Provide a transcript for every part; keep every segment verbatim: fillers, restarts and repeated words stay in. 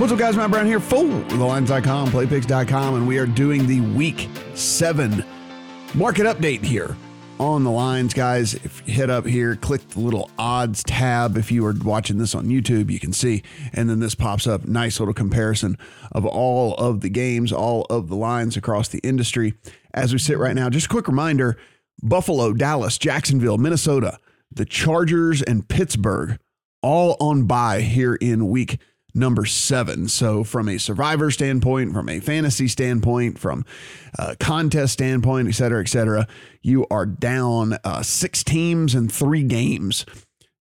What's up, guys? Matt Brown here for the lines dot com, play picks dot com, and we are doing the week seven market update here on the lines, guys. If you hit up here, click the little odds tab. If you are watching this on YouTube, you can see, and then this pops up. Nice little comparison of all of the games, all of the lines across the industry as we sit right now. Just a quick reminder, Buffalo, Dallas, Jacksonville, Minnesota, the Chargers, and Pittsburgh all on bye here in week number seven. So from a survivor standpoint, from a fantasy standpoint, from a contest standpoint, et cetera, et cetera, you are down uh, six teams and three games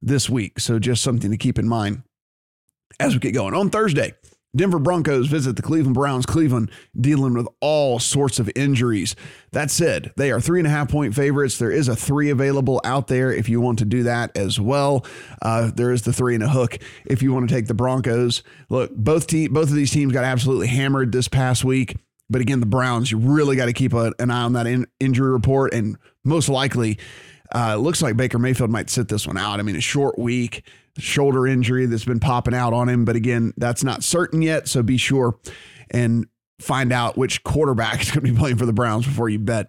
this week. So just something to keep in mind as we get going. On Thursday, Denver Broncos visit the Cleveland Browns. Cleveland dealing with all sorts of injuries. That said, they are three and a half point favorites. There is a three available out there if you want to do that as well. Uh, there is the three and a hook if you want to take the Broncos. Look, both te- both of these teams got absolutely hammered this past week. But again, the Browns, you really got to keep a, an eye on that in- injury report. And most likely, uh, it looks like Baker Mayfield might sit this one out. I mean, a short week. Shoulder injury that's been popping out on him. But again, that's not certain yet. So be sure and find out which quarterback is going to be playing for the Browns before you bet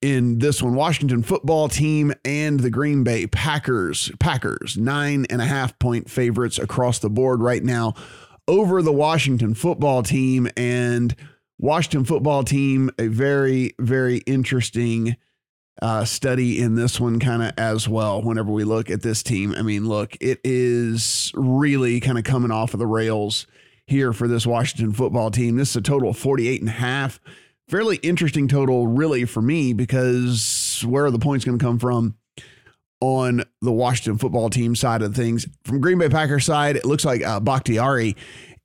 in this one. Washington football team and the Green Bay Packers. Packers, nine and a half point favorites across the board right now over the Washington football team. And Washington football team, a very, very interesting Uh, study in this one kind of as well. Whenever we look at this team, I mean, look, it is really kind of coming off of the rails here for this Washington football team. This is a total of forty-eight and a half. Fairly interesting total really for me, because where are the points going to come from on the Washington football team side of things? From Green Bay Packers side, it looks like uh, Bakhtiari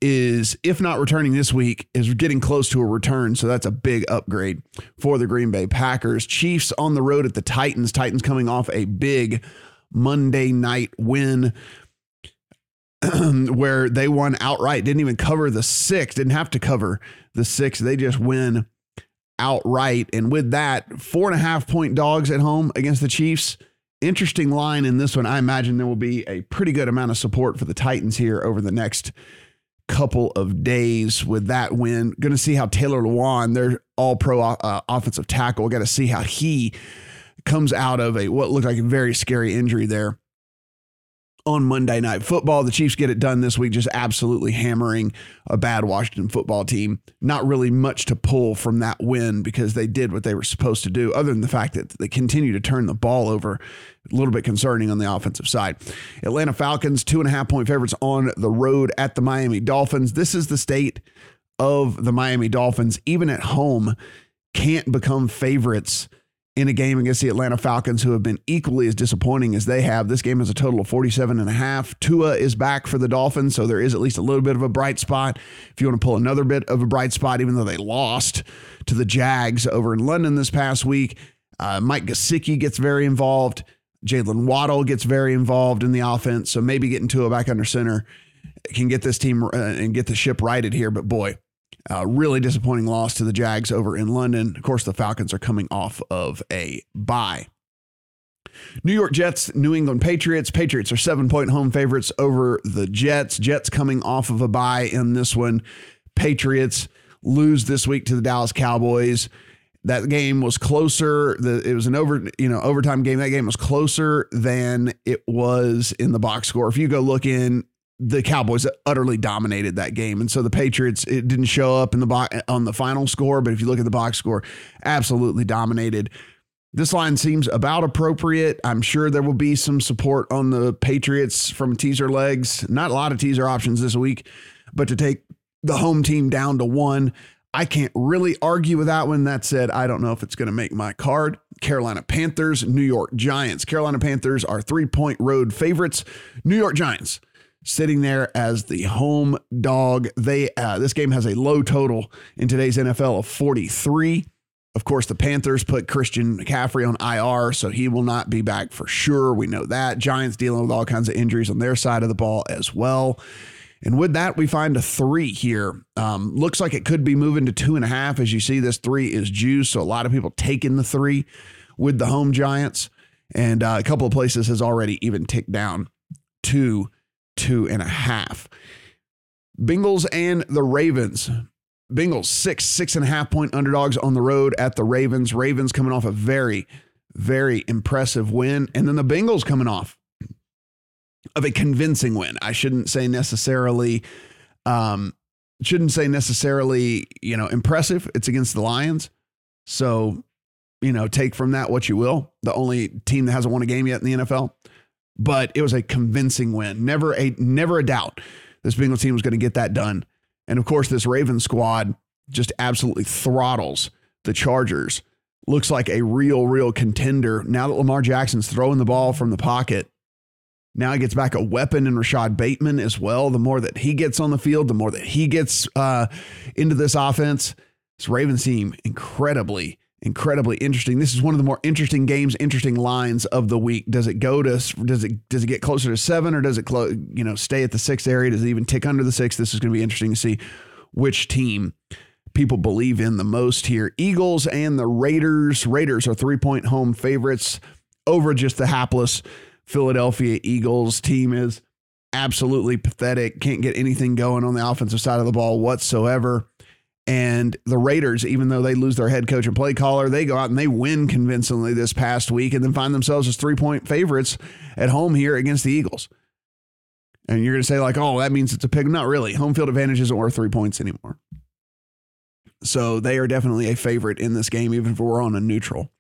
is, if not returning this week, is getting close to a return. So that's a big upgrade for the Green Bay Packers. Chiefs on the road at the Titans. Titans coming off a big Monday night win where they won outright. Didn't even cover the six. Didn't have to cover the six. They just win outright. And with that, four and a half point dogs at home against the Chiefs. Interesting line in this one. I imagine there will be a pretty good amount of support for the Titans here over the next couple of days with that win. Going to see how Taylor Lewan, their all pro uh, offensive tackle, got to see how he comes out of a what looked like a very scary injury there on Monday Night Football. The Chiefs get it done this week, just absolutely hammering a bad Washington football team. Not really much to pull from that win because they did what they were supposed to do, other than the fact that they continue to turn the ball over. A little bit concerning on the offensive side. Atlanta Falcons, two and a half point favorites on the road at the Miami Dolphins. This is the state of the Miami Dolphins. Even at home, can't become favorites in a game against the Atlanta Falcons, who have been equally as disappointing as they have. This game is a total of forty-seven and a half. Tua is back for the Dolphins, so there is at least a little bit of a bright spot. If you want to pull another bit of a bright spot, even though they lost to the Jags over in London this past week, uh, Mike Gesicki gets very involved. Jaylen Waddle gets very involved in the offense. So maybe getting Tua back under center can get this team uh, and get the ship righted here. But boy, Uh, really disappointing loss to the Jags over in London. Of course, the Falcons are coming off of a bye. New York Jets, New England Patriots. Patriots are seven-point home favorites over the Jets. Jets coming off of a bye in this one. Patriots lose this week to the Dallas Cowboys. That game was closer. The, it was an over, you know, overtime game. That game was closer than it was in the box score. If you go look in, the Cowboys utterly dominated that game. And so the Patriots, it didn't show up in the box on the final score, but if you look at the box score, absolutely dominated. This line seems about appropriate. I'm sure there will be some support on the Patriots from teaser legs. Not a lot of teaser options this week, but to take the home team down to one, I can't really argue with that one. That said, I don't know if it's going to make my card. Carolina Panthers, New York Giants. Carolina Panthers are three-point road favorites. New York Giants sitting there as the home dog. They uh, this game has a low total in today's N F L of forty-three. Of course, the Panthers put Christian McCaffrey on I R, so he will not be back for sure. We know that. Giants dealing with all kinds of injuries on their side of the ball as well. And with that, we find a three here. Um, looks like it could be moving to two and a half. As you see, this three is juice, so a lot of people taking the three with the home Giants. And uh, a couple of places has already even ticked down to two and a half. Bengals and the Ravens. Bengals, six, six and a half point underdogs on the road at the Ravens. Ravens coming off a very, very impressive win. And then the Bengals coming off of a convincing win. I shouldn't say necessarily, um, shouldn't say necessarily, you know, impressive. It's against the Lions. So, you know, take from that what you will. The only team that hasn't won a game yet in the N F L, but it was a convincing win. Never a, never a doubt this Bengals team was going to get that done. And of course, this Ravens squad just absolutely throttles the Chargers. Looks like a real, real contender. Now that Lamar Jackson's throwing the ball from the pocket, now he gets back a weapon in Rashad Bateman as well. The more that he gets on the field, the more that he gets uh, into this offense. This Ravens team, incredibly, incredibly interesting. This is one of the more interesting games, interesting lines of the week. Does it go to, does it, does it get closer to seven, or does it close, you know, stay at the sixth area? Does it even tick under the six? This is going to be interesting to see which team people believe in the most here. Eagles and the Raiders. Raiders are three point home favorites over just the hapless Philadelphia Eagles. Team is absolutely pathetic. Can't get anything going on the offensive side of the ball whatsoever. And the Raiders, even though they lose their head coach and play caller, they go out and they win convincingly this past week and then find themselves as three point favorites at home here against the Eagles. And you're going to say like, oh, that means it's a pick. Not really. Home field advantage isn't worth three points anymore. So they are definitely a favorite in this game, even if we're on a neutral.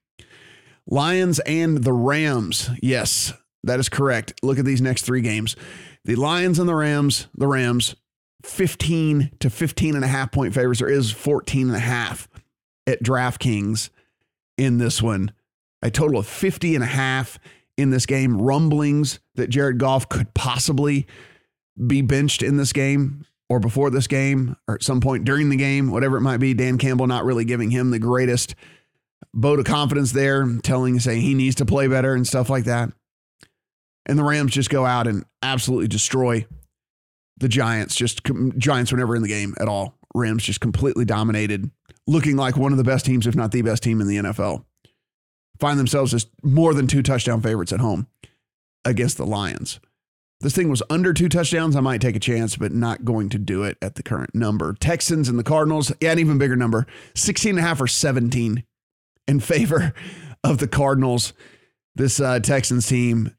Lions and the Rams. Yes, that is correct. Look at these next three games. The Lions and the Rams, the Rams, fifteen to fifteen and a half point favorites. There is fourteen and a half at DraftKings in this one. A total of fifty and a half in this game. Rumblings that Jared Goff could possibly be benched in this game, or before this game, or at some point during the game, whatever it might be. Dan Campbell not really giving him the greatest vote of confidence there, telling, saying he needs to play better and stuff like that. And the Rams just go out and absolutely destroy the Giants. Just Giants were never in the game at all. Rams just completely dominated, looking like one of the best teams, if not the best team in the N F L. Find themselves as more than two touchdown favorites at home against the Lions. This thing was under two touchdowns. I might take a chance, but not going to do it at the current number. Texans and the Cardinals, yeah, an even bigger number, sixteen and a half or seventeen in favor of the Cardinals. This uh, Texans team,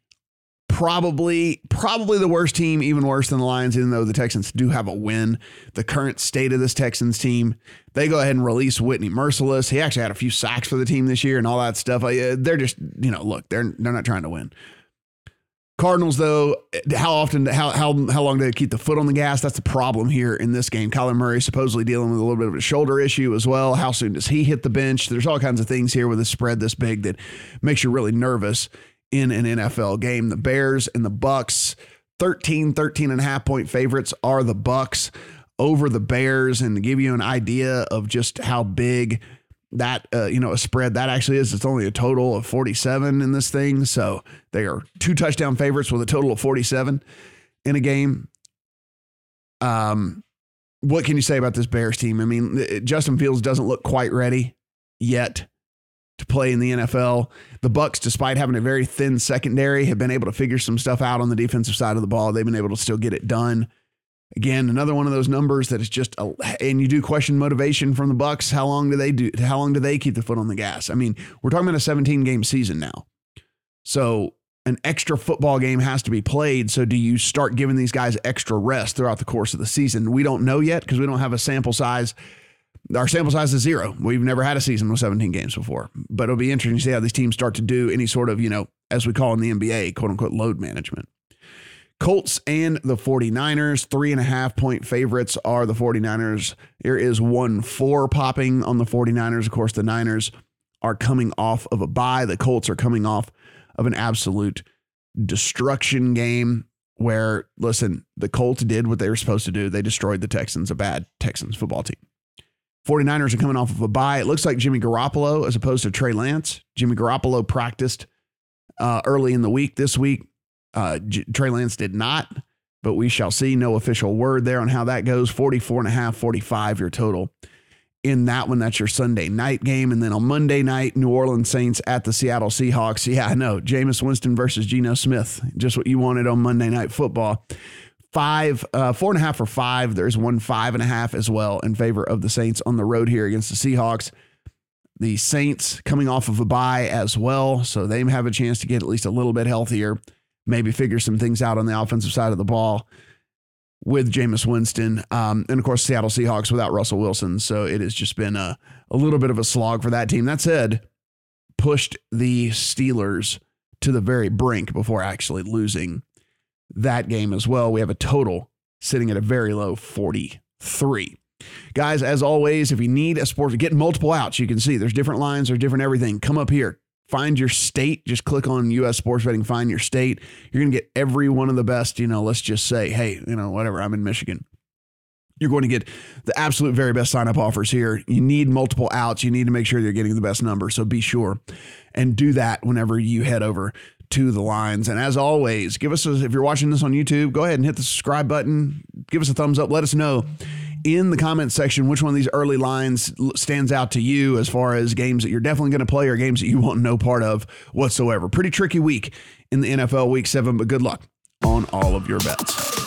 probably, probably the worst team, even worse than the Lions, even though the Texans do have a win. The current state of this Texans team, they go ahead and release Whitney Mercilus. He actually had a few sacks for the team this year and all that stuff. They're just, you know, look, they're, they're not trying to win. Cardinals, though, how often, how how how long do they keep the foot on the gas? That's the problem here in this game. Kyler Murray supposedly dealing with a little bit of a shoulder issue as well. How soon does he hit the bench? There's all kinds of things here with a spread this big that makes you really nervous in an N F L game. The Bears and the Bucks, thirteen, thirteen and a half point favorites are the Bucks over the Bears. And to give you an idea of just how big that, uh, you know, a spread that actually is, it's only a total of forty-seven in this thing. So they are two touchdown favorites with a total of forty-seven in a game. Um, what can you say about this Bears team? I mean, it, Justin Fields doesn't look quite ready yet to play in the N F L. The Bucks, despite having a very thin secondary, have been able to figure some stuff out on the defensive side of the ball. They've been able to still get it done. Again, another one of those numbers that is just, a, and you do question motivation from the Bucks. How long do they do? How long do they keep the foot on the gas? I mean, we're talking about a seventeen game season now. So an extra football game has to be played. So do you start giving these guys extra rest throughout the course of the season? We don't know yet because we don't have a sample size. Our sample size is zero. We've never had a season with seventeen games before, but it'll be interesting to see how these teams start to do any sort of, you know, as we call in the N B A, quote unquote, load management. Colts and the 49ers, three and a half point favorites are the 49ers. There is one four popping on the 49ers. Of course, the Niners are coming off of a bye. The Colts are coming off of an absolute destruction game where, listen, the Colts did what they were supposed to do. They destroyed the Texans, a bad Texans football team. 49ers are coming off of a bye. It looks like Jimmy Garoppolo as opposed to Trey Lance. Jimmy Garoppolo practiced uh, early in the week this week. Uh, J- Trey Lance did not, but we shall see. No official word there on how that goes. forty-four and a half, forty-five your total in that one. That's your Sunday night game. And then on Monday night, New Orleans Saints at the Seattle Seahawks. Yeah, I know. Jameis Winston versus Geno Smith. Just what you wanted on Monday Night Football. five, uh, four and a half or five. There's one five and a half as well in favor of the Saints on the road here against the Seahawks. The Saints coming off of a bye as well, so they have a chance to get at least a little bit healthier, maybe figure some things out on the offensive side of the ball with Jameis Winston. Um, and, of course, Seattle Seahawks without Russell Wilson, so it has just been a, a little bit of a slog for that team. That said, pushed the Steelers to the very brink before actually losing that game as well. We have a total sitting at a very low forty-three. Guys, as always, if you need a sport to get multiple outs, you can see there's different lines or different everything. Come up here, find your state. Just click on U S Sports Betting, find your state. You're going to get every one of the best, you know, let's just say, hey, you know, whatever, I'm in Michigan. You're going to get the absolute very best sign-up offers here. You need multiple outs. You need to make sure you're getting the best number. So be sure and do that whenever you head over to the lines. And as always, give us a, if you're watching this on YouTube, go ahead and hit the subscribe button. Give us a thumbs up. Let us know in the comments section which one of these early lines stands out to you as far as games that you're definitely going to play or games that you want no part of whatsoever. Pretty tricky week in the N F L Week seven, but good luck on all of your bets.